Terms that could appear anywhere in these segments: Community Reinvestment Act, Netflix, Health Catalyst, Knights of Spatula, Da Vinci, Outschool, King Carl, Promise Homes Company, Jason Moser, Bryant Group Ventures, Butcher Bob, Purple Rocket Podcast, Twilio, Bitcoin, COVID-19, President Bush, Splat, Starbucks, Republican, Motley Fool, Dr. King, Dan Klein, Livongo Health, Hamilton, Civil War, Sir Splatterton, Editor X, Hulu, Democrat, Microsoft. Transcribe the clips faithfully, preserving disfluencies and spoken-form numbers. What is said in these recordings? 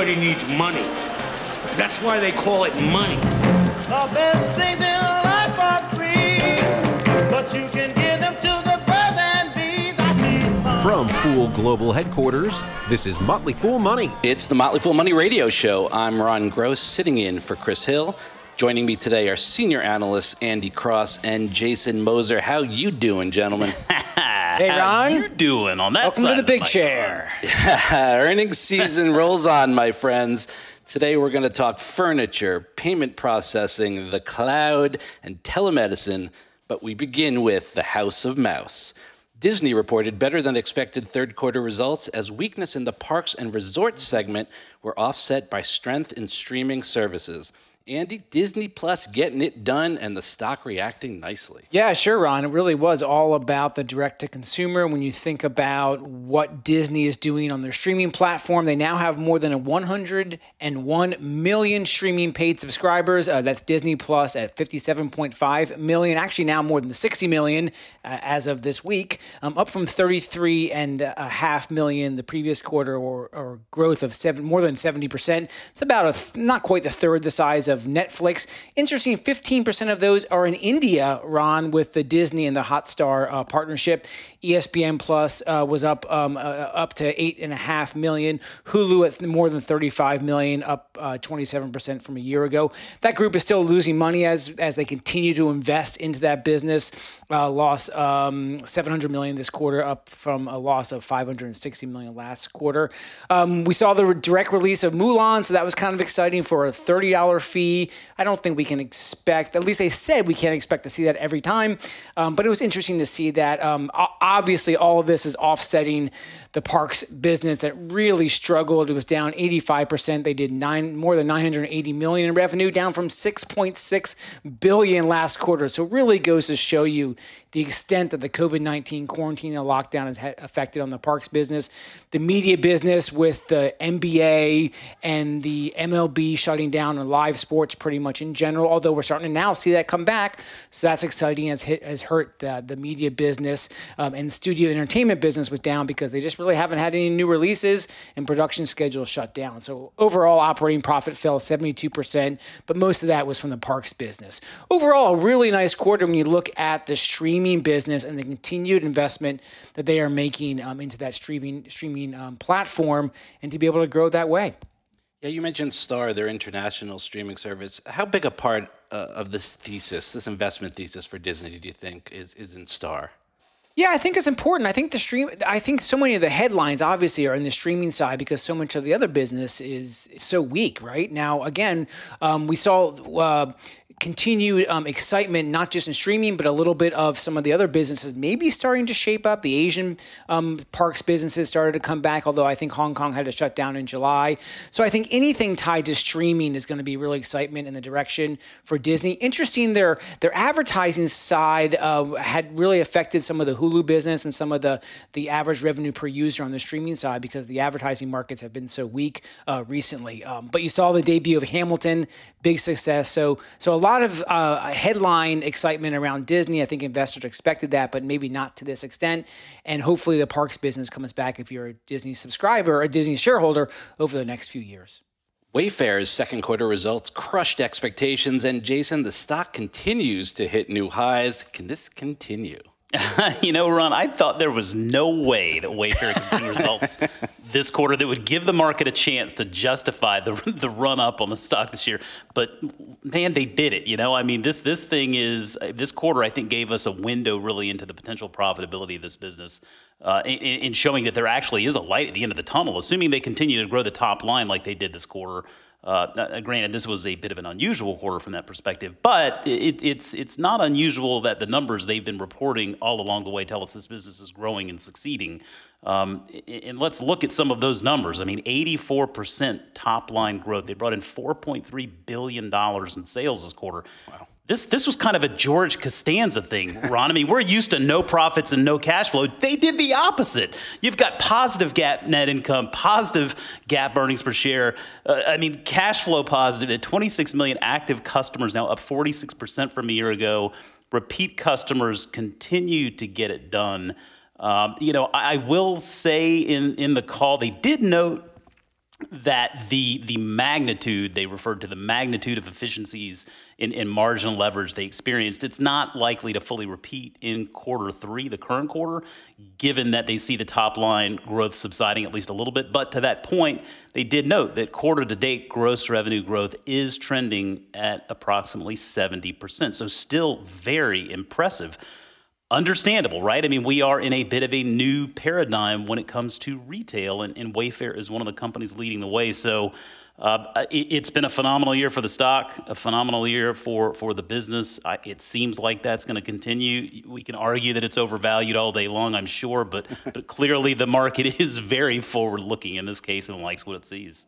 everybody needs money. That's why they call it money. The best things in life are free, but you can give them to the birds and bees. I From Fool Global Headquarters, this is Motley Fool Money. It's the Motley Fool Money radio show. I'm Ron Gross, sitting in for Chris Hill. Joining me today are senior analysts Andy Cross and Jason Moser. How you doing, gentlemen? Hey, Ron. How you doing on that Welcome side to the big chair. Earnings season rolls on, my friends. Today we're going to talk furniture, payment processing, the cloud, and telemedicine. But we begin with the House of Mouse. Disney reported better than expected third quarter results as weakness in the parks and resorts segment were offset by strength in streaming services. Andy, Disney Plus getting it done and the stock reacting nicely. Yeah, sure, Ron. It really was all about the direct-to-consumer. When you think about what Disney is doing on their streaming platform, they now have more than one hundred one million streaming paid subscribers. Uh, that's Disney Plus at fifty-seven point five million, actually now more than sixty million uh, as of this week, um, up from thirty-three and a half million the previous quarter, or, or growth of seven, more than seventy percent. It's about a th- not quite a third the size of Netflix. Interesting, fifteen percent of those are in India, Ron, with the Disney and the Hot Star uh, partnership. E S P N Plus uh, was up um, uh, up to eight and a half million. Hulu at more than thirty-five million, up uh, twenty-seven percent from a year ago. That group is still losing money as as they continue to invest into that business. Uh, lost um, seven hundred million this quarter, up from a loss of five hundred sixty million last quarter. Um, we saw the direct release of Mulan, so that was kind of exciting for a thirty dollars fee. I don't think we can expect, at least they said we can't expect to see that every time, um, but it was interesting to see that. Um, obviously, all of this is offsetting the parks business that really struggled. It was down eighty-five percent. They did nine more than nine hundred eighty million dollars in revenue, down from six point six billion dollars last quarter. So it really goes to show you the extent that the COVID nineteen quarantine and lockdown has affected on the parks business. The media business with the N B A and the M L B shutting down and live sports pretty much in general, although we're starting to now see that come back. So that's exciting. Has hit, has hurt the, the media business, um, and studio entertainment business was down because they just really haven't had any new releases and production schedules shut down. So overall operating profit fell seventy-two percent, but most of that was from the parks business. Overall, a really nice quarter when you look at the stream business and the continued investment that they are making um, into that streaming streaming um, platform and to be able to grow that way. Yeah, you mentioned Star, their international streaming service. How big a part uh, of this thesis, this investment thesis for Disney, do you think is, is in Star? Yeah, I think it's important. I think the stream. I think so many of the headlines obviously are in the streaming side because so much of the other business is so weak right now. Again, um, we saw. Uh, Continued um, excitement, not just in streaming, but a little bit of some of the other businesses maybe starting to shape up. The Asian um, parks businesses started to come back, although I think Hong Kong had to shut down in July. So I think anything tied to streaming is going to be really excitement in the direction for Disney. Interesting, their their advertising side uh, had really affected some of the Hulu business and some of the, the average revenue per user on the streaming side because the advertising markets have been so weak uh, recently. Um, but you saw the debut of Hamilton, big success. So, so a lot A lot of uh, headline excitement around Disney. I think investors expected that, but maybe not to this extent. And hopefully the parks business comes back if you're a Disney subscriber or a Disney shareholder over the next few years. Wayfair's second quarter results crushed expectations. And Jason, the stock continues to hit new highs. Can this continue? You know, Ron, I thought there was no way that Wayfair could bring results this quarter that would give the market a chance to justify the the run-up on the stock this year. But, man, they did it, you know? I mean, this this thing is – this quarter, I think, gave us a window really into the potential profitability of this business uh, in, in showing that there actually is a light at the end of the tunnel, assuming they continue to grow the top line like they did this quarter. Uh, granted, this was a bit of an unusual quarter from that perspective, but it, it's it's not unusual that the numbers they've been reporting all along the way tell us this business is growing and succeeding. Um, and let's look at some of those numbers. I mean, eighty-four percent top line growth. They brought in four point three billion dollars in sales this quarter. Wow. This this was kind of a George Costanza thing, Ron. I mean, we're used to no profits and no cash flow. They did the opposite. You've got positive gap net income, positive gap earnings per share. Uh, I mean, cash flow positive. At twenty-six million active customers now, up forty-six percent from a year ago. Repeat customers continue to get it done. Um, you know, I, I will say in in the call, they did note that the the magnitude, they referred to the magnitude of efficiencies in, in marginal leverage they experienced, it's not likely to fully repeat in quarter three, the current quarter, given that they see the top line growth subsiding at least a little bit. But to that point, they did note that quarter to date gross revenue growth is trending at approximately seventy percent. So still very impressive. Understandable, right? I mean, we are in a bit of a new paradigm when it comes to retail, and, and Wayfair is one of the companies leading the way. So uh, it, it's been a phenomenal year for the stock, a phenomenal year for, for the business. I, it seems like that's going to continue. We can argue that it's overvalued all day long, I'm sure, but, but clearly the market is very forward-looking in this case and likes what it sees.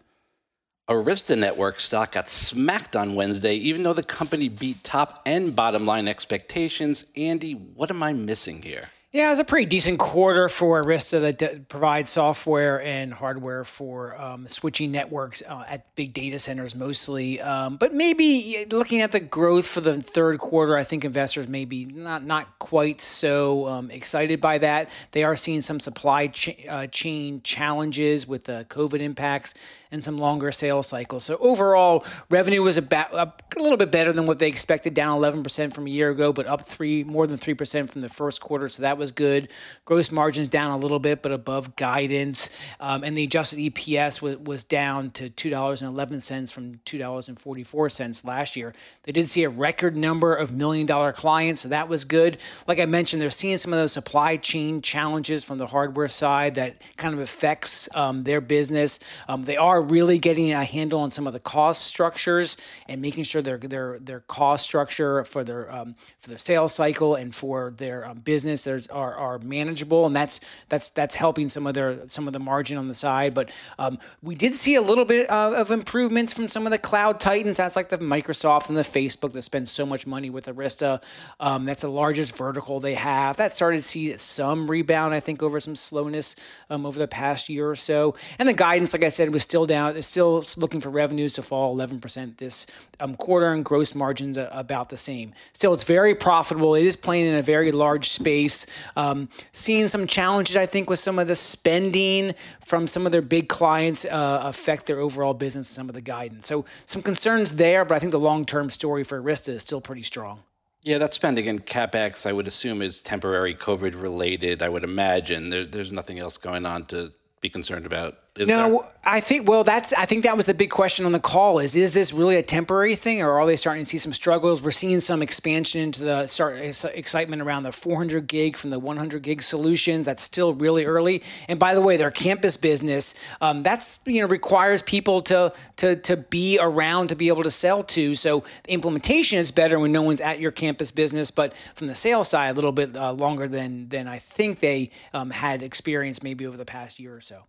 Arista Networks stock got smacked on Wednesday, even though the company beat top and bottom line expectations. Andy, what am I missing here? Yeah, it was a pretty decent quarter for Arista that d- provides software and hardware for um, switching networks uh, at big data centers mostly. Um, but maybe looking at the growth for the third quarter, I think investors may be not, not quite so um, excited by that. They are seeing some supply ch- uh, chain challenges with the uh, COVID impacts and some longer sales cycles. So overall, revenue was about a little bit better than what they expected, down eleven percent from a year ago, but up three more than three percent from the first quarter. So that was good. Gross margins down a little bit, but above guidance. Um, and the adjusted E P S was, was down to two dollars and eleven cents from two dollars and forty-four cents last year. They did see a record number of million-dollar clients, so that was good. Like I mentioned, they're seeing some of those supply chain challenges from the hardware side that kind of affects um, their business. Um, they are really getting a handle on some of the cost structures and making sure their their their cost structure for their um, for their sales cycle and for their um, business are are manageable, and that's that's that's helping some of their some of the margin on the side. But um, we did see a little bit of, of improvements from some of the cloud titans. That's like the Microsoft and the Facebook that spend so much money with Arista. Um, that's the largest vertical they have. That started to see some rebound, I think, over some slowness um, over the past year or so. And the guidance, like I said, was still down. Now, they're still looking for revenues to fall eleven percent this um, quarter and gross margins are about the same. Still, it's very profitable. It is playing in a very large space. Um, seeing some challenges, I think, with some of the spending from some of their big clients uh, affect their overall business and some of the guidance. So some concerns there, but I think the long-term story for Arista is still pretty strong. Yeah, that spending in CapEx, I would assume, is temporary COVID-related, I would imagine. There, there's nothing else going on to be concerned about. Is no, there? I think, well, that's, I think that was the big question on the call is, is this really a temporary thing or are they starting to see some struggles? We're seeing some expansion into the start, excitement around the four hundred gig from the one hundred gig solutions. That's still really early. And by the way, their campus business, um, that's, you know, requires people to, to, to be around, to be able to sell to. So the implementation is better when no one's at your campus business, but from the sales side, a little bit uh, longer than, than I think they um, had experienced maybe over the past year or so.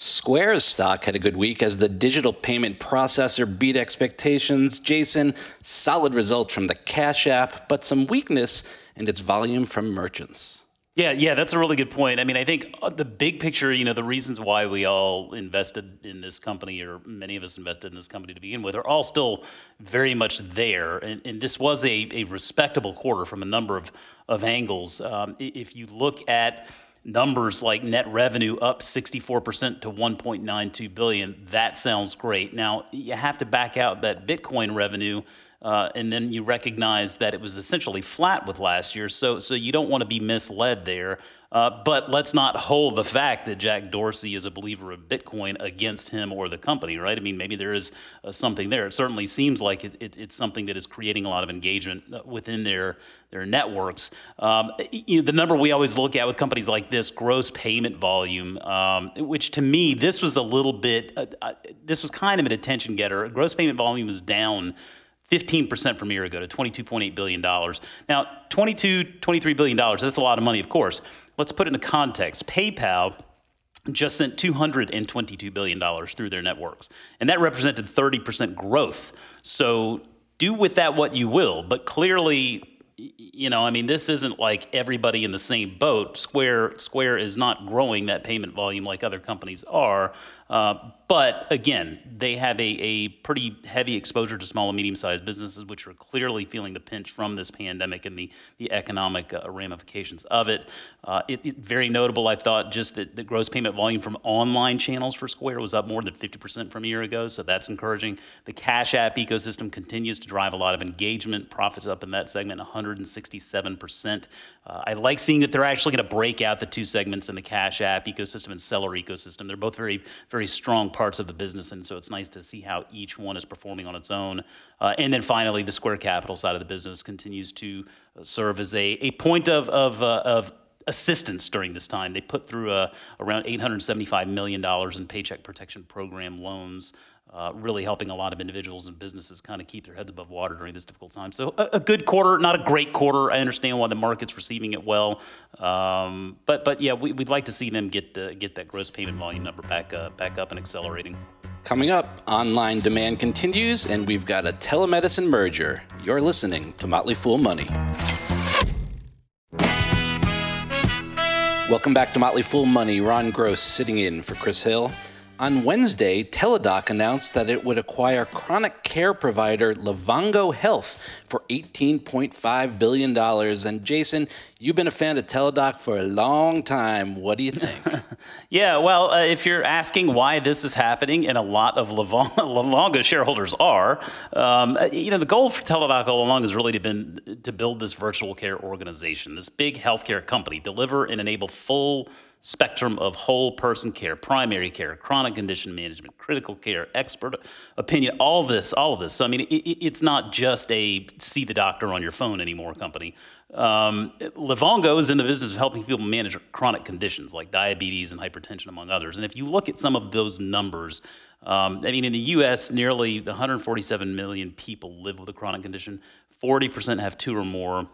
Square's stock had a good week as the digital payment processor beat expectations. Jason, solid results from the Cash App, but some weakness in its volume from merchants. Yeah, yeah, that's a really good point. I mean, I think the big picture, you know, the reasons why we all invested in this company, or many of us invested in this company to begin with, are all still very much there. And, and this was a, a respectable quarter from a number of, of angles. Um, if you look at numbers like net revenue up sixty-four percent to one point nine two billion dollars. That sounds great. Now, you have to back out that Bitcoin revenue, uh, and then you recognize that it was essentially flat with last year, so so you don't want to be misled there. Uh, but let's not hold the fact that Jack Dorsey is a believer of Bitcoin against him or the company, right? I mean, maybe there is uh, something there. It certainly seems like it, it, it's something that is creating a lot of engagement within their their networks. Um, you know, the number we always look at with companies like this, gross payment volume, um, which to me, this was a little bit, uh, uh, this was kind of an attention getter. Gross payment volume was down fifteen percent from a year ago to twenty-two point eight billion dollars. Now, twenty-two, twenty-three billion dollars, that's a lot of money, of course. Let's put it into context. PayPal just sent two hundred twenty-two billion dollars through their networks, and that represented thirty percent growth. So do with that what you will, but clearly you know, I mean, this isn't like everybody in the same boat. Square Square is not growing that payment volume like other companies are. Uh, but again, they have a, a pretty heavy exposure to small and medium-sized businesses, which are clearly feeling the pinch from this pandemic and the, the economic uh, ramifications of it. Uh, it, it. Very notable, I thought, just that the gross payment volume from online channels for Square was up more than fifty percent from a year ago, so that's encouraging. The Cash App ecosystem continues to drive a lot of engagement. Profits up in that segment, one hundred sixty-seven percent. Uh, I like seeing that they're actually going to break out the two segments in the Cash App ecosystem and seller ecosystem. They're both very, very strong parts of the business, and so it's nice to see how each one is performing on its own. Uh, and then finally, the Square Capital side of the business continues to serve as a, a point of of uh, of assistance during this time. They put through uh, around eight hundred seventy-five million dollars in Paycheck Protection Program loans, uh, really helping a lot of individuals and businesses kind of keep their heads above water during this difficult time. So a, a good quarter, not a great quarter. I understand why the market's receiving it well. Um, but but yeah, we, we'd like to see them get the, get that gross payment volume number back uh, back up and accelerating. Coming up, online demand continues, and we've got a telemedicine merger. You're listening to Motley Fool Money. Welcome back to Motley Fool Money. Ron Gross sitting in for Chris Hill. On Wednesday, Teladoc announced that it would acquire chronic care provider Livongo Health for eighteen point five billion dollars. And Jason, you've been a fan of Teladoc for a long time. What do you think? Yeah, well, uh, if you're asking why this is happening, and a lot of Livongo, Livongo shareholders are, um, you know, the goal for Teladoc all along has really been to build this virtual care organization, this big healthcare company, deliver and enable full spectrum of whole person care, primary care, chronic condition management, critical care, expert opinion, all this, all of this. So, I mean, it, it's not just a see the doctor on your phone anymore company. Um, Livongo is in the business of helping people manage chronic conditions like diabetes and hypertension, among others. And if you look at some of those numbers, um, I mean, in the U S, nearly one hundred forty-seven million people live with a chronic condition. forty percent have two or more.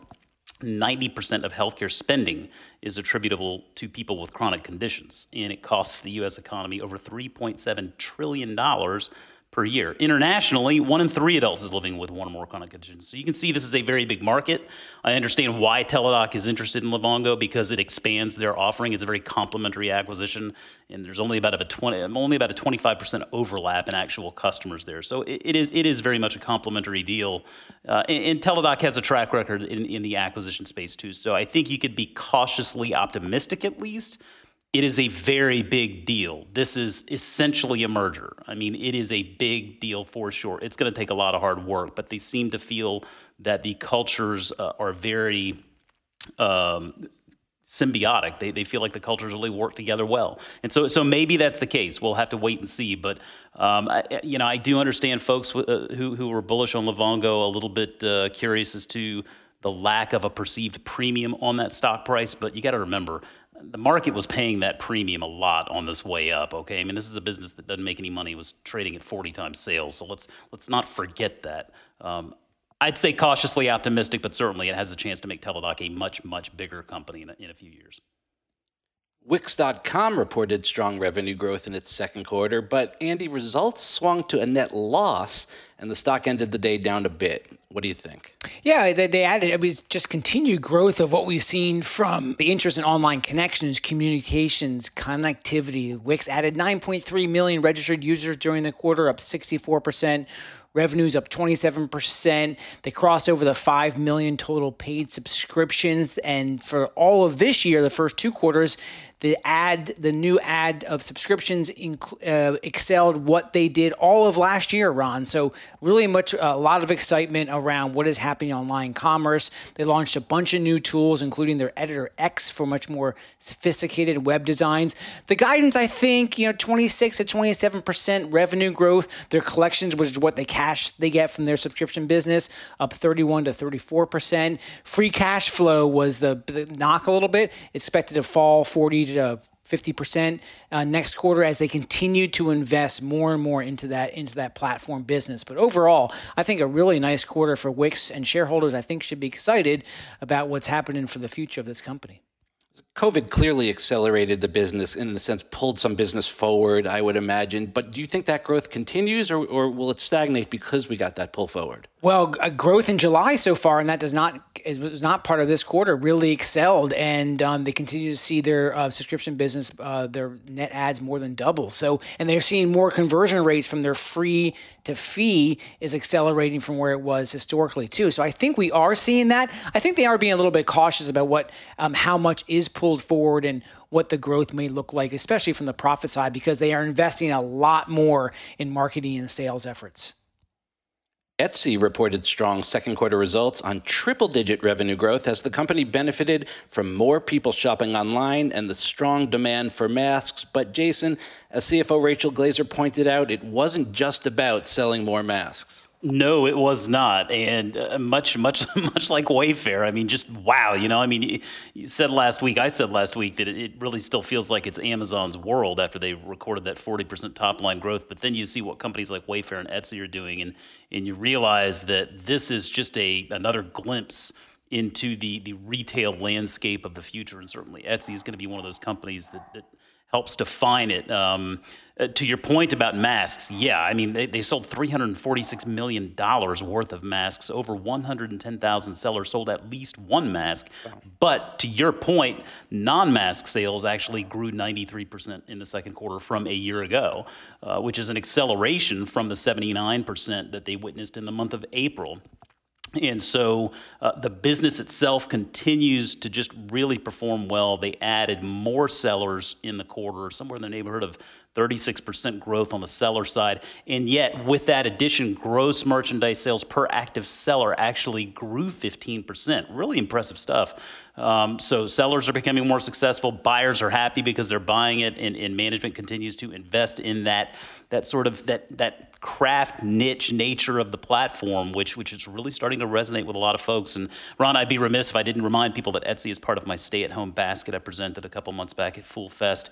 ninety percent of healthcare spending is attributable to people with chronic conditions, and it costs the U S economy over three point seven trillion dollars per year. Internationally, one in three adults is living with one or more chronic conditions. So you can see this is a very big market. I understand why Teladoc is interested in Livongo because it expands their offering. It's a very complementary acquisition, and there's only about a twenty, only about a twenty-five percent overlap in actual customers there. So it, it is it is very much a complementary deal. Uh, and, and Teladoc has a track record in, in the acquisition space too. So I think you could be cautiously optimistic at least. It is a very big deal. This is essentially a merger. I mean, it is a big deal for sure. It's going to take a lot of hard work, but they seem to feel that the cultures uh, are very um, symbiotic. They they feel like the cultures really work together well. And so so maybe that's the case. We'll have to wait and see. But, um, I, you know, I do understand folks who, who were bullish on Livongo, a little bit uh, curious as to the lack of a perceived premium on that stock price. But you got to remember, the market was paying that premium a lot on this way up, okay? I mean, this is a business that doesn't make any money. It was trading at forty times sales, so let's let's not forget that. Um, I'd say cautiously optimistic, but certainly it has a chance to make Teladoc a much, much bigger company in a, in a few years. Wix dot com reported strong revenue growth in its second quarter, but Andy, results swung to a net loss, and the stock ended the day down a bit. What do you think? Yeah, they, they added, it was just continued growth of what we've seen from the interest in online connections, communications, connectivity. Wix added nine point three million registered users during the quarter, up sixty-four percent. Revenues up twenty-seven percent. They crossed over the five million total paid subscriptions. And for all of this year, the first two quarters, the ad, the new ad of subscriptions inc- uh, excelled what they did all of last year, Ron. So really much, a lot of excitement around what is happening in online commerce. They launched a bunch of new tools, including their Editor X for much more sophisticated web designs. The guidance, I think, you know, twenty-six to twenty-seven percent revenue growth. Their collections, which is what they cash they get from their subscription business, up thirty-one to thirty-four percent. Free cash flow was the, the knock a little bit. Expected to fall forty to fifty percent uh, next quarter as they continue to invest more and more into that into that platform business. But overall, I think a really nice quarter for Wix, and shareholders, I think, should be excited about what's happening for the future of this company. COVID clearly accelerated the business and in a sense pulled some business forward, I would imagine. But do you think that growth continues or, or will it stagnate because we got that pull forward? Well, uh, growth in July so far, and that does not is, was not part of this quarter, really excelled. And um, they continue to see their uh, subscription business, uh, their net adds more than double. So, and they're seeing more conversion rates from their free to fee is accelerating from where it was historically too. So I think we are seeing that. I think they are being a little bit cautious about what um, how much is pulled forward and what the growth may look like, especially from the profit side, because they are investing a lot more in marketing and sales efforts. Etsy reported strong second quarter results on triple-digit revenue growth as the company benefited from more people shopping online and the strong demand for masks. But Jason, as C F O Rachel Glaser pointed out, it wasn't just about selling more masks. No, it was not. And uh, much, much, much like Wayfair. I mean, just wow. You know, I mean, you said last week, I said last week that it, it really still feels like it's Amazon's world after they recorded that forty percent top line growth. But then you see what companies like Wayfair and Etsy are doing, and, and you realize that this is just a another glimpse into the, the retail landscape of the future. And certainly Etsy is going to be one of those companies that, that helps define it. Um, uh, to your point about masks, yeah, I mean, they, they sold three hundred forty-six million dollars worth of masks. Over one hundred ten thousand sellers sold at least one mask. But to your point, non-mask sales actually grew ninety-three percent in the second quarter from a year ago, uh, which is an acceleration from the seventy-nine percent that they witnessed in the month of April. And so uh, the business itself continues to just really perform well. They added more sellers in the quarter, somewhere in the neighborhood of thirty-six percent growth on the seller side. And yet with that addition, gross merchandise sales per active seller actually grew fifteen percent. Really impressive stuff. Um, so sellers are becoming more successful. Buyers are happy because they're buying it, and, and management continues to invest in that that sort of that that craft niche nature of the platform, which which is really starting to resonate with a lot of folks. And Ron, I'd be remiss if I didn't remind people that Etsy is part of my stay-at-home basket I presented a couple months back at Fool Fest.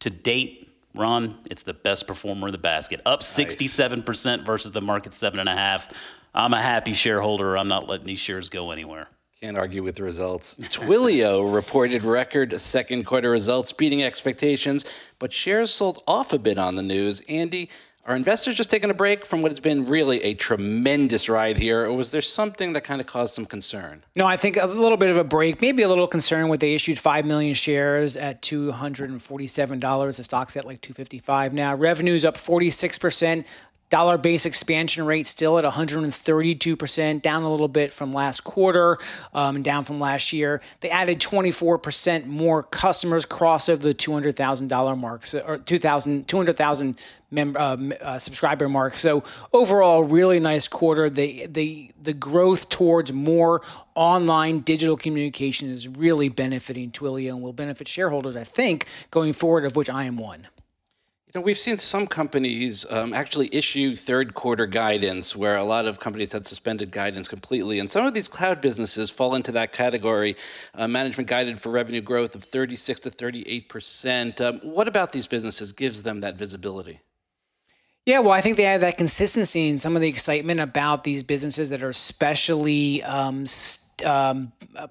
To date, Ron, it's the best performer in the basket, up nice. sixty-seven percent versus the market seven and a half. I'm a happy shareholder. I'm not letting these shares go anywhere. Can't argue with the results. Twilio reported record second quarter results, beating expectations, but shares sold off a bit on the news. Andy, are investors just taking a break from what has been really a tremendous ride here, or was there something that kind of caused some concern? No, I think a little bit of a break, maybe a little concern when they issued five million shares at two hundred forty-seven dollars. The stock's at like two hundred fifty-five dollars now. Revenue's up forty-six percent. Dollar base expansion rate still at one hundred thirty-two percent, down a little bit from last quarter, um, down from last year. They added twenty-four percent more customers, cross over the two hundred thousand dollars mark, so, or two hundred thousand mem- uh, uh, subscriber mark. So overall, really nice quarter. The, the, the growth towards more online digital communication is really benefiting Twilio and will benefit shareholders, I think, going forward, of which I am one. Now, we've seen some companies um, actually issue third quarter guidance where a lot of companies had suspended guidance completely. And some of these cloud businesses fall into that category. Uh, management guided for revenue growth of thirty-six to thirty-eight percent. Um, what about these businesses gives them that visibility? Yeah, well, I think they have that consistency and some of the excitement about these businesses that are especially um, st- um, uh,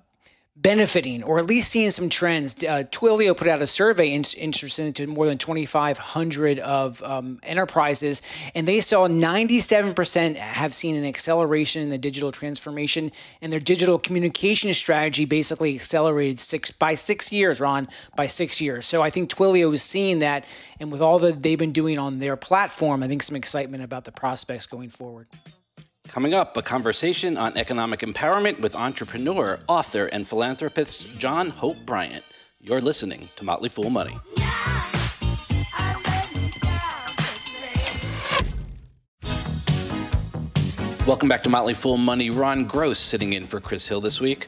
benefiting or at least seeing some trends. Uh, Twilio put out a survey, in, interesting, to more than twenty-five hundred of um, enterprises, and they saw ninety-seven percent have seen an acceleration in the digital transformation, and their digital communication strategy basically accelerated six by six years, Ron, by six years. So I think Twilio is seeing that, and with all that they've been doing on their platform, I think some excitement about the prospects going forward. Coming up, a conversation on economic empowerment with entrepreneur, author, and philanthropist John Hope Bryant. You're listening to Motley Fool Money. Welcome back to Motley Fool Money. Ron Gross sitting in for Chris Hill this week.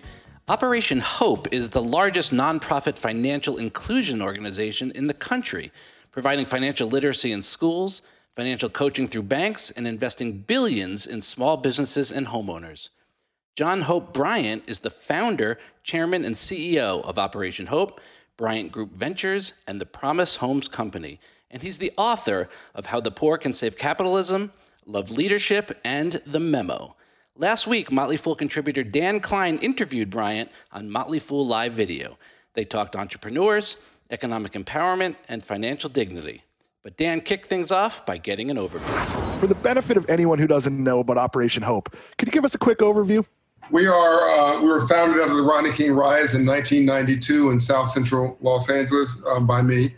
Operation Hope is the largest nonprofit financial inclusion organization in the country, providing financial literacy in schools, financial coaching through banks, and investing billions in small businesses and homeowners. John Hope Bryant is the founder, chairman, and C E O of Operation Hope, Bryant Group Ventures, and the Promise Homes Company. And he's the author of How the Poor Can Save Capitalism, Love Leadership, and The Memo. Last week, Motley Fool contributor Dan Klein interviewed Bryant on Motley Fool Live Video. They talked entrepreneurs, economic empowerment, and financial dignity. But Dan kicked things off by getting an overview. For the benefit of anyone who doesn't know about Operation Hope, could you give us a quick overview? We are uh, we were founded after the Rodney King riots in nineteen ninety-two in South Central Los Angeles uh, by me.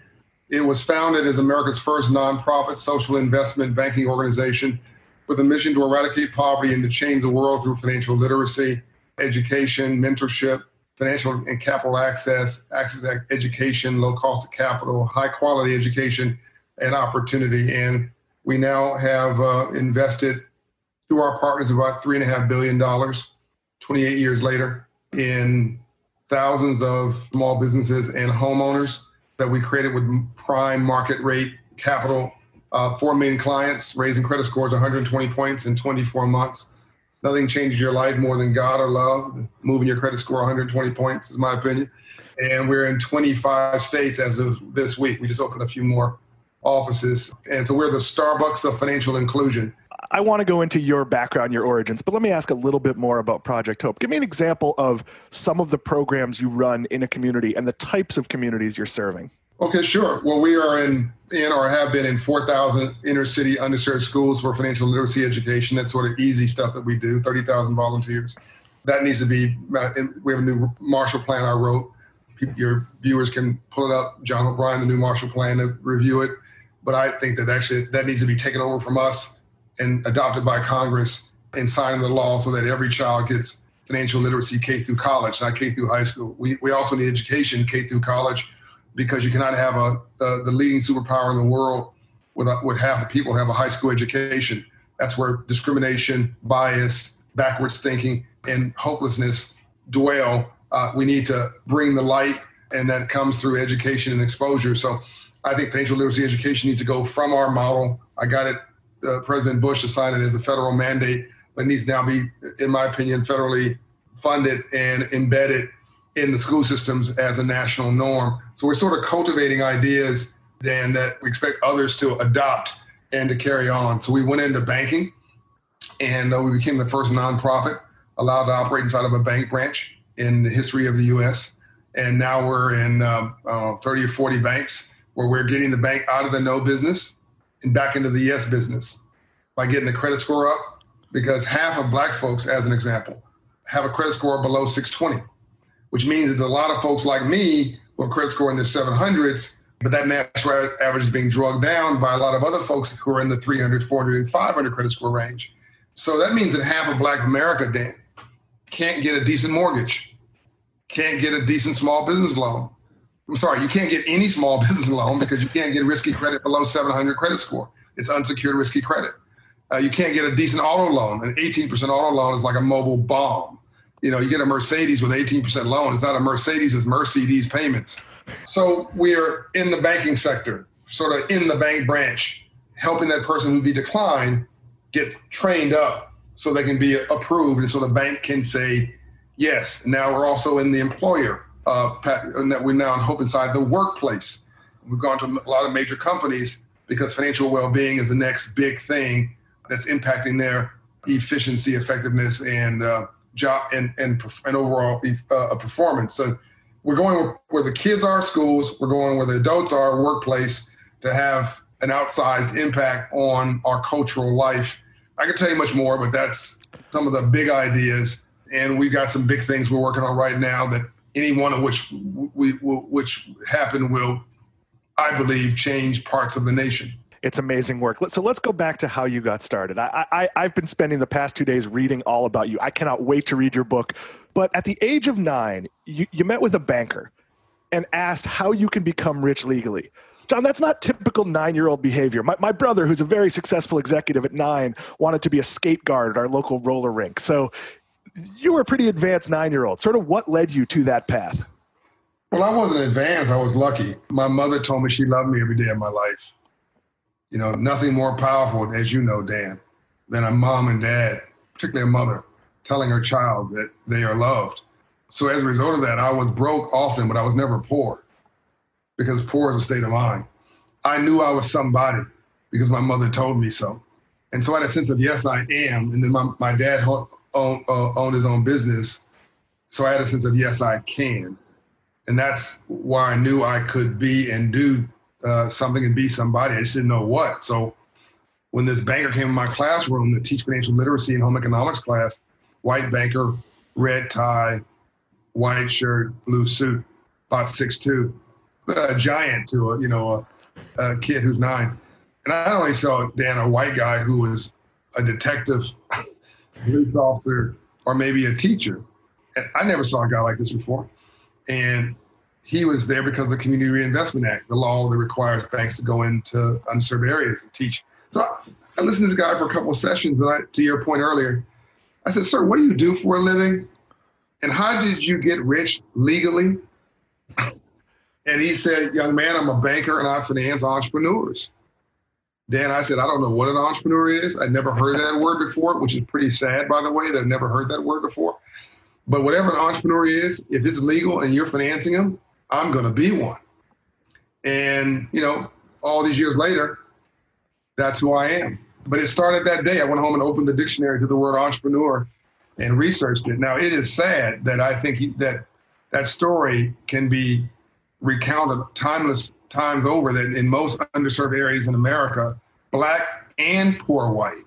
It was founded as America's first nonprofit social investment banking organization with a mission to eradicate poverty and to change the world through financial literacy, education, mentorship, financial and capital access, access to education, low cost of capital, high quality education and opportunity. And we now have uh, invested through our partners about three and a half billion dollars twenty-eight years later in thousands of small businesses and homeowners that we created with prime market rate capital, uh, four million clients, raising credit scores one hundred twenty points in twenty-four months. Nothing changes your life more than God or love. Moving your credit score one hundred twenty points is my opinion. And we're in twenty-five states as of this week. We just opened a few more offices. And so we're the Starbucks of financial inclusion. I want to go into your background, your origins, but let me ask a little bit more about Project Hope. Give me an example of some of the programs you run in a community and the types of communities you're serving. Okay, sure. Well, we are in, in or have been in four thousand inner city underserved schools for financial literacy education. That's sort of easy stuff that we do, thirty thousand volunteers. That needs to be, we have a new Marshall Plan I wrote. Your viewers can pull it up, John Hope Bryant, the new Marshall Plan, to review it. But I think that actually that needs to be taken over from us and adopted by Congress and signed into law so that every child gets financial literacy K through college, not K through high school. We we also need education K through college because you cannot have a, a the leading superpower in the world with a, with half the people have a high school education. That's where discrimination, bias, backwards thinking, and hopelessness dwell. Uh, we need to bring the light, and that comes through education and exposure. So I think financial literacy education needs to go from our model. I got it. Uh, President Bush assigned it as a federal mandate, but it needs to now be, in my opinion, federally funded and embedded in the school systems as a national norm. So we're sort of cultivating ideas, Dan, that we expect others to adopt and to carry on. So we went into banking, and uh, we became the first nonprofit allowed to operate inside of a bank branch in the history of the U S. And now we're in uh, uh, thirty or forty banks where we're getting the bank out of the no business and back into the yes business by getting the credit score up, because half of black folks, as an example, have a credit score below six twenty, which means there's a lot of folks like me with a credit score in the seven hundreds, but that national average is being drugged down by a lot of other folks who are in the three hundred, four hundred, and five hundred credit score range. So that means that half of black America, Dan, can't get a decent mortgage, can't get a decent small business loan. I'm sorry, you can't get any small business loan because you can't get risky credit below seven hundred credit score. It's unsecured risky credit. Uh, you can't get a decent auto loan. An eighteen percent auto loan is like a mobile bomb. You know, you get a Mercedes with an eighteen percent loan. It's not a Mercedes, it's Mercedes payments. So we're in the banking sector, sort of in the bank branch, helping that person who'd be declined get trained up so they can be approved and so the bank can say yes. Now we're also in the employer. Uh, and that we're now in Hope inside the workplace. We've gone to a lot of major companies because financial well-being is the next big thing that's impacting their efficiency, effectiveness, and uh, job and and, and overall uh, performance. So we're going where the kids are, schools. We're going where the adults are, workplace, to have an outsized impact on our cultural life. I could tell you much more, but that's some of the big ideas, and we've got some big things we're working on right now that. Any one of which we which happen will, I believe, change parts of the nation. It's amazing work. So let's go back to how you got started. I, I, I've been spending the past two days reading all about you. I cannot wait to read your book. But at the age of nine, you, you met with a banker and asked how you can become rich legally. John, that's not typical nine-year-old behavior. My, my brother, who's a very successful executive at nine, wanted to be a skate guard at our local roller rink. So you were a pretty advanced nine-year-old. Sort of what led you to that path? Well, I wasn't advanced. I was lucky. My mother told me she loved me every day of my life. You know, nothing more powerful, as you know, Dan, than a mom and dad, particularly a mother, telling her child that they are loved. So as a result of that, I was broke often, but I was never poor because poor is a state of mind. I knew I was somebody because my mother told me so. And so I had a sense of, yes, I am. And then my, my dad owned, uh, owned his own business. So I had a sense of, yes, I can. And that's why I knew I could be and do uh, something and be somebody. I just didn't know what. So when this banker came in my classroom to teach financial literacy and home economics class, white banker, red tie, white shirt, blue suit, about six two, a giant to a, you know, a, a kid who's nine. And I only saw, Dan, a white guy who was a detective, police officer, or maybe a teacher. And I never saw a guy like this before. And he was there because of the Community Reinvestment Act, the law that requires banks to go into unserved areas and teach. So I, I listened to this guy for a couple of sessions, and I, to your point earlier, I said, sir, what do you do for a living? And how did you get rich legally? And he said, young man, I'm a banker and I finance entrepreneurs. Dan, I said, I don't know what an entrepreneur is. I'd never heard that word before, which is pretty sad, by the way, that I've never heard that word before. But whatever an entrepreneur is, if it's legal and you're financing them, I'm going to be one. And, you know, all these years later, that's who I am. But it started that day. I went home and opened the dictionary to the word entrepreneur and researched it. Now, it is sad that I think that that story can be recounted timeless times over, that in most underserved areas in America, black and poor white,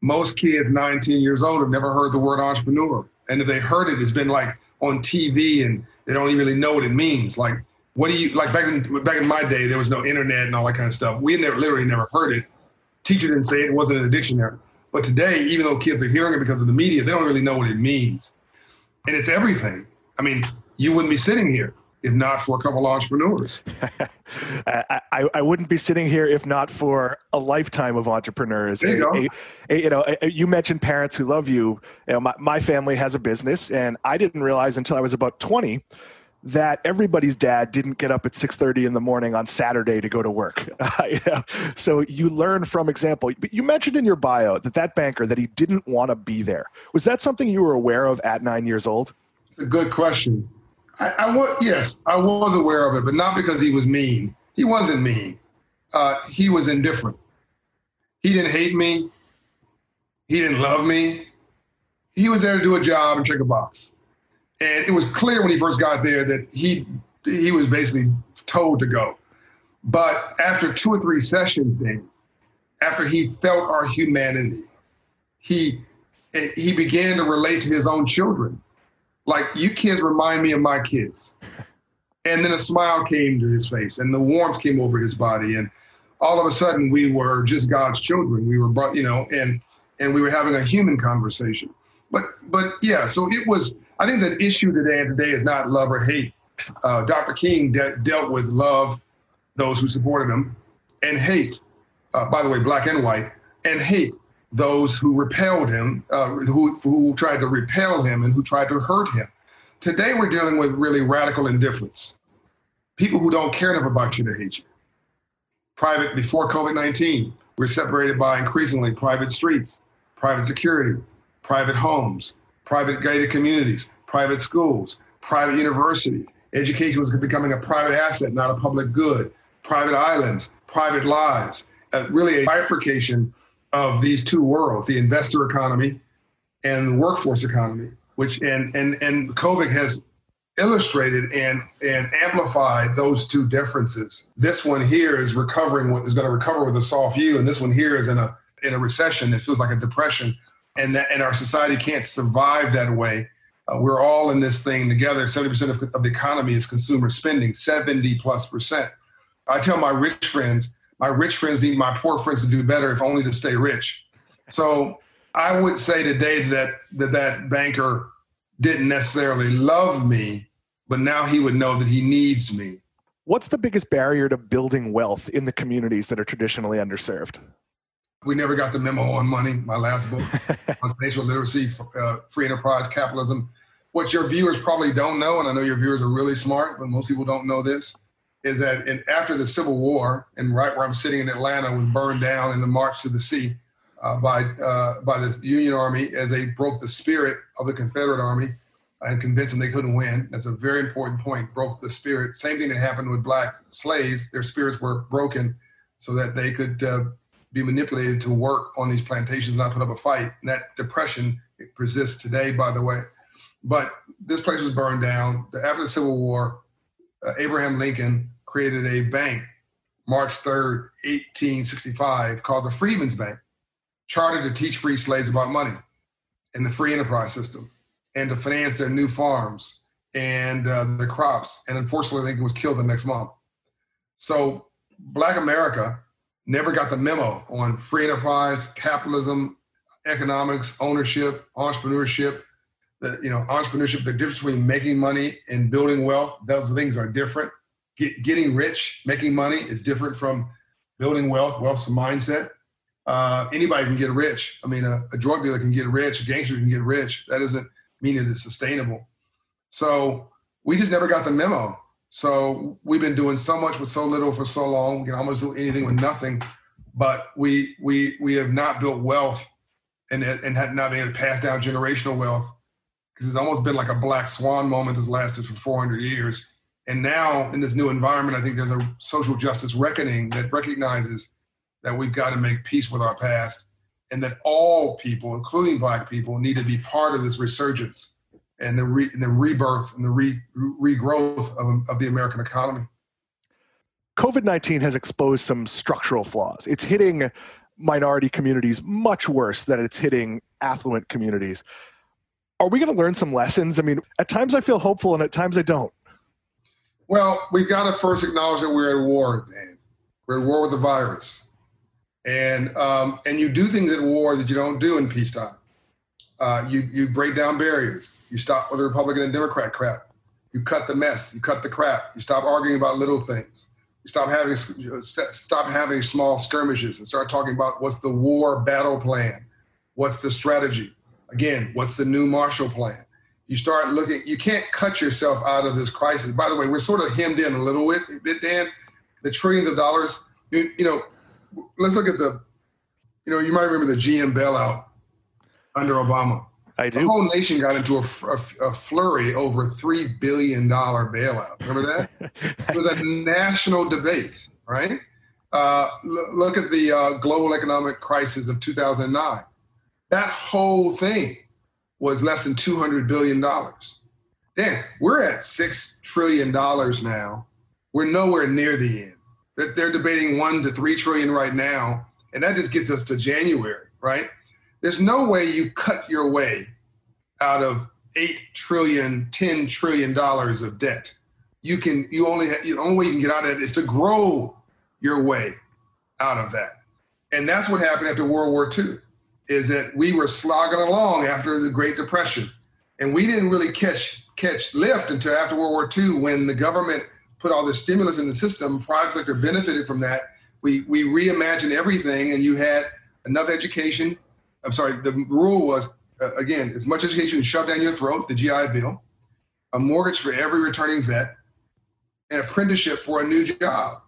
most kids nineteen years old have never heard the word entrepreneur. And if they heard it, it's been like on T V and they don't even really know what it means. Like, what do you, like back in, back in my day, there was no internet and all that kind of stuff. We never, literally never heard it. Teacher didn't say it, it wasn't in a dictionary. But today, even though kids are hearing it because of the media, they don't really know what it means. And it's everything. I mean, you wouldn't be sitting here if not for a couple of entrepreneurs. I, I, I wouldn't be sitting here if not for a lifetime of entrepreneurs. There you, a, go. A, a, you know, a, you mentioned parents who love you. You know, my, my family has a business, and I didn't realize until I was about twenty that everybody's dad didn't get up at six thirty in the morning on Saturday to go to work. you know? So you learn from example. But you mentioned in your bio that that banker, that he didn't want to be there. Was that something you were aware of at nine years old? It's a good question. I, I was, yes, I was aware of it, but not because he was mean. He wasn't mean. Uh, he was indifferent. He didn't hate me. He didn't love me. He was there to do a job and check a box. And it was clear when he first got there that he he was basically told to go. But after two or three sessions, then, after he felt our humanity, he he began to relate to his own children. Like, you kids remind me of my kids. And then a smile came to his face and the warmth came over his body. And all of a sudden we were just God's children. We were brought, you know, and, and we were having a human conversation. But, but yeah, so it was, I think the issue today and today is not love or hate. Uh, Doctor King de- dealt with love, those who supported him, and hate, uh, by the way, black and white, and hate, those who repelled him, uh, who, who tried to repel him and who tried to hurt him. Today, we're dealing with really radical indifference. People who don't care enough about you to hate you. Private, before COVID nineteen, we're separated by increasingly private streets, private security, private homes, private gated communities, private schools, private universities. Education was becoming a private asset, not a public good. Private islands, private lives, uh, really a bifurcation of these two worlds, the investor economy and the workforce economy, which and and and COVID has illustrated and and amplified those two differences. This one here is recovering is going to recover with a soft U, and this one here is in a in a recession that feels like a depression, and that and our society can't survive that way. Uh, we're all in this thing together. seventy percent of, of the economy is consumer spending, seventy plus percent. I tell my rich friends, my rich friends need my poor friends to do better, if only to stay rich. So I would say today that that, that banker didn't necessarily love me, but now he would know that he needs me. What's the biggest barrier to building wealth in the communities that are traditionally underserved? We never got the memo on money, my last book on financial literacy, uh, free enterprise, capitalism. What your viewers probably don't know, and I know your viewers are really smart, but most people don't know this, is that in, after the Civil War, and right where I'm sitting in Atlanta was burned down in the March to the Sea uh, by uh, by the Union Army as they broke the spirit of the Confederate Army and convinced them they couldn't win. That's a very important point, broke the spirit. Same thing that happened with black slaves. Their spirits were broken so that they could uh, be manipulated to work on these plantations and not put up a fight. And that depression, it persists today, by the way. But this place was burned down. After the Civil War, uh, Abraham Lincoln created a bank March third, eighteen sixty-five, called the Freedmen's Bank, chartered to teach free slaves about money and the free enterprise system and to finance their new farms and uh, their crops. And unfortunately, Lincoln was killed the next month. So Black America never got the memo on free enterprise, capitalism, economics, ownership, entrepreneurship, the, you know, entrepreneurship, the difference between making money and building wealth. Those things are different. Get, getting rich, making money is different from building wealth. Wealth's a mindset. Uh, anybody can get rich. I mean, a, a drug dealer can get rich. A gangster can get rich. That doesn't mean it is sustainable. So we just never got the memo. So we've been doing so much with so little for so long. We can almost do anything with nothing. But we we we have not built wealth and, and have not been able to pass down generational wealth because it's almost been like a black swan moment that's lasted for four hundred years. And now in this new environment, I think there's a social justice reckoning that recognizes that we've got to make peace with our past and that all people, including Black people, need to be part of this resurgence and the, re, and the rebirth and the re, regrowth of, of the American economy. COVID nineteen has exposed some structural flaws. It's hitting minority communities much worse than it's hitting affluent communities. Are we going to learn some lessons? I mean, at times I feel hopeful and at times I don't. Well, we've got to first acknowledge that we're at war, man. We're at war with the virus. And um, and you do things at war that you don't do in peacetime. Uh, you you break down barriers. You stop with the Republican and Democrat crap. You cut the mess. You cut the crap. You stop arguing about little things. You stop having stop having small skirmishes and start talking about what's the war battle plan, what's the strategy. Again, what's the new Marshall Plan? You start looking. You can't cut yourself out of this crisis. By the way, we're sort of hemmed in a little bit, Dan. The trillions of dollars. You, you know. Let's look at the, you know, you might remember the G M bailout under Obama. I do. The whole nation got into a, a, a flurry over three billion dollars bailout. Remember that? It was a national debate, right? Uh, l- look at the uh, global economic crisis of two thousand nine. That whole thing was less than two hundred billion dollars. Dan, we're at six trillion dollars now. We're nowhere near the end. They're debating one to three trillion right now, and that just gets us to January, right? There's no way you cut your way out of eight trillion, ten trillion dollars of debt. You can, you only, the only way you can get out of it is to grow your way out of that, and that's what happened after World War Two, is that we were slogging along after the Great Depression, and we didn't really catch catch lift until after World War Two when the government put all the stimulus in the system, private sector benefited from that. We we reimagined everything, and you had enough education. I'm sorry, the rule was, uh, again, as much education shoved down your throat, the G I Bill, a mortgage for every returning vet, an apprenticeship for a new job.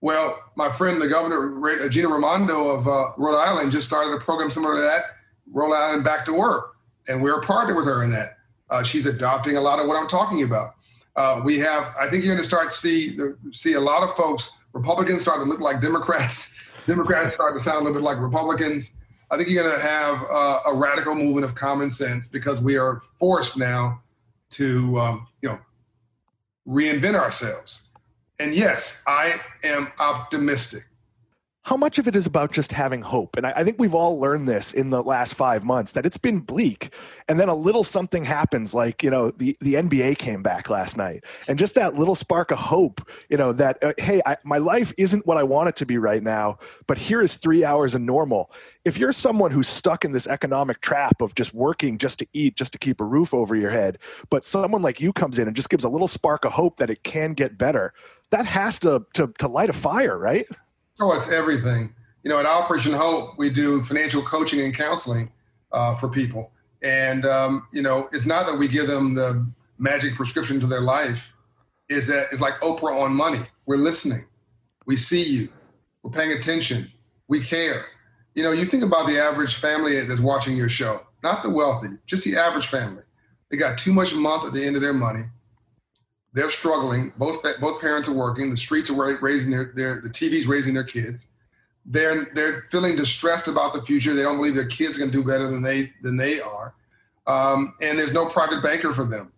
Well, my friend, the governor, Gina Raimondo of uh, Rhode Island, just started a program similar to that, Rhode Island Back to Work, and we're a partner with her in that. Uh, she's adopting a lot of what I'm talking about. Uh, we have, I think you're going to start to see, see a lot of folks, Republicans start to look like Democrats. Democrats start to sound a little bit like Republicans. I think you're going to have uh, a radical movement of common sense because we are forced now to, um, you know, reinvent ourselves. And yes, I am optimistic. How much of it is about just having hope? And I, I think we've all learned this in the last five months, that it's been bleak. And then a little something happens, like, you know, the, the N B A came back last night. And just that little spark of hope, you know, that, uh, hey, I, my life isn't what I want it to be right now, but here is three hours of normal. If you're someone who's stuck in this economic trap of just working just to eat, just to keep a roof over your head, but someone like you comes in and just gives a little spark of hope that it can get better, that has to to, to light a fire, right? Oh, it's everything. You know, at Operation Hope, we do financial coaching and counseling uh, for people. And, um, you know, it's not that we give them the magic prescription to their life. It's that it's like Oprah on money. We're listening. We see you. We're paying attention. We care. You know, you think about the average family that's watching your show, not the wealthy, just the average family. They got too much a month at the end of their money. They're struggling. Both both parents are working. The streets are raising their, their the T V's raising their kids. They're they're feeling distressed about the future. They don't believe their kids are going to do better than they than they are. Um, and there's no private banker for them.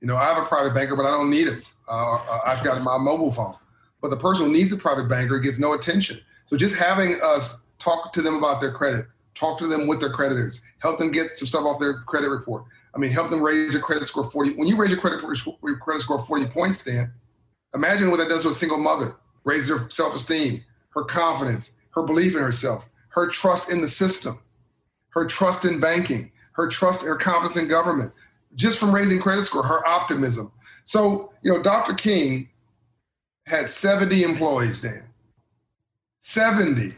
You know, I have a private banker, but I don't need it. Uh, I've got my mobile phone. But the person who needs a private banker gets no attention. So just having us talk to them about their credit, talk to them with their creditors, help them get some stuff off their credit report. I mean, help them raise their credit score forty. When you raise your credit, credit score forty points, Dan, imagine what that does to a single mother. Raise her self-esteem, her confidence, her belief in herself, her trust in the system, her trust in banking, her trust, her confidence in government, just from raising credit score, her optimism. So, you know, Doctor King had seventy employees, Dan. seventy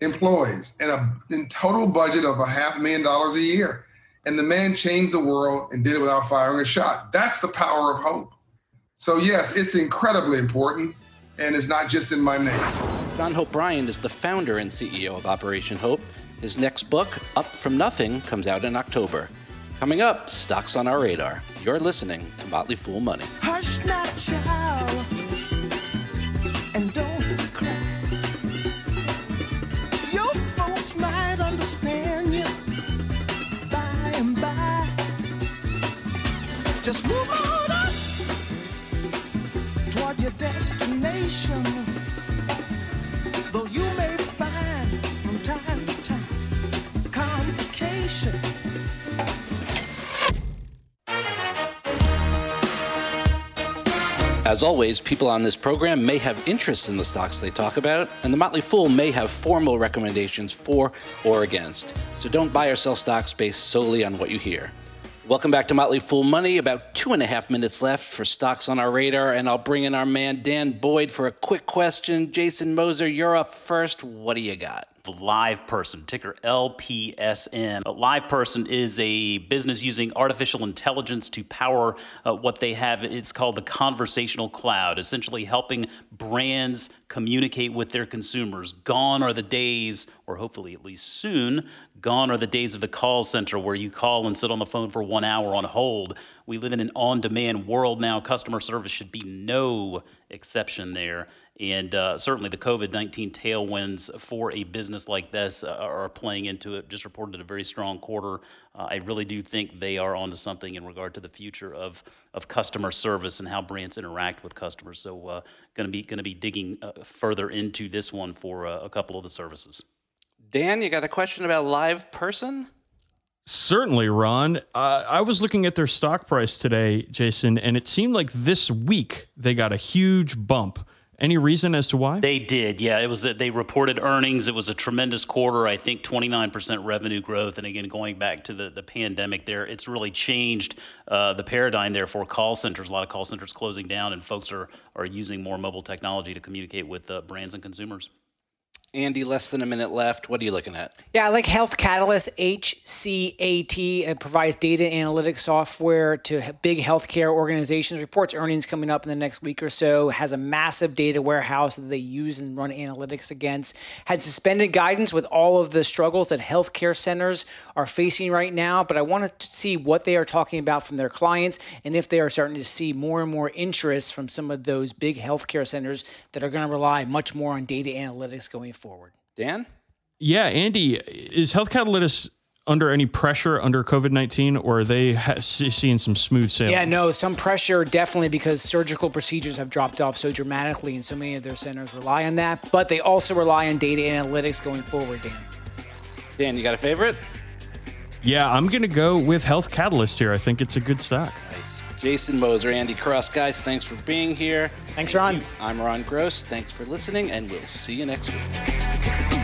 employees and a in total budget of a half million dollars a year. And the man changed the world and did it without firing a shot. That's the power of hope. So yes, it's incredibly important, and it's not just in my name. John Hope Bryant is the founder and C E O of Operation Hope. His next book, Up From Nothing, comes out in October. Coming up, stocks on our radar. You're listening to Motley Fool Money. Hush not, child, and don't cry. Your folks might understand you. Just move on up toward your destination, though you may find from time to time complication. As always, people on this program may have interests in the stocks they talk about, and the Motley Fool may have formal recommendations for or against. So don't buy or sell stocks based solely on what you hear. Welcome back to Motley Fool Money. About two and a half minutes left for stocks on our radar, and I'll bring in our man Dan Boyd for a quick question. Jason Moser, you're up first. What do you got? LivePerson, ticker L P S N. LivePerson is a business using artificial intelligence to power uh, what they have. It's called the conversational cloud, essentially helping brands communicate with their consumers. Gone are the days, or hopefully at least soon, gone are the days of the call center where you call and sit on the phone for one hour on hold. We live in an on-demand world now. Customer service should be no exception there. And uh, certainly the COVID nineteen tailwinds for a business like this uh, are playing into it. Just reported a very strong quarter. Uh, I really do think they are onto something in regard to the future of of customer service and how brands interact with customers. So uh, going to be going to be digging uh, further into this one for uh, a couple of the services. Dan, you got a question about LivePerson? Certainly, Ron. Uh, I was looking at their stock price today, Jason, and it seemed like this week they got a huge bump. Any reason as to why? They did, yeah. It was that they reported earnings. It was a tremendous quarter. I think twenty-nine percent revenue growth. And again, going back to the, the pandemic there, it's really changed uh, the paradigm there for call centers. A lot of call centers closing down, and folks are, are using more mobile technology to communicate with uh, brands and consumers. Andy, less than a minute left. What are you looking at? Yeah, I like Health Catalyst, H C A T. It provides data analytics software to big healthcare organizations. Reports earnings coming up in the next week or so. Has a massive data warehouse that they use and run analytics against. Had suspended guidance with all of the struggles that healthcare centers are facing right now. But I want to see what they are talking about from their clients and if they are starting to see more and more interest from some of those big healthcare centers that are going to rely much more on data analytics going forward. forward. Dan? Yeah, Andy, is Health Catalyst under any pressure under COVID nineteen, or are they ha- seeing some smooth sailing? Yeah, no, some pressure definitely, because surgical procedures have dropped off so dramatically and so many of their centers rely on that, but they also rely on data analytics going forward, Dan. Dan, you got a favorite? Yeah, I'm going to go with Health Catalyst here. I think it's a good stock. Nice. Jason Moser, Andy Cross. Guys, thanks for being here. Thanks, Ron. I'm Ron Gross. Thanks for listening, and we'll see you next week.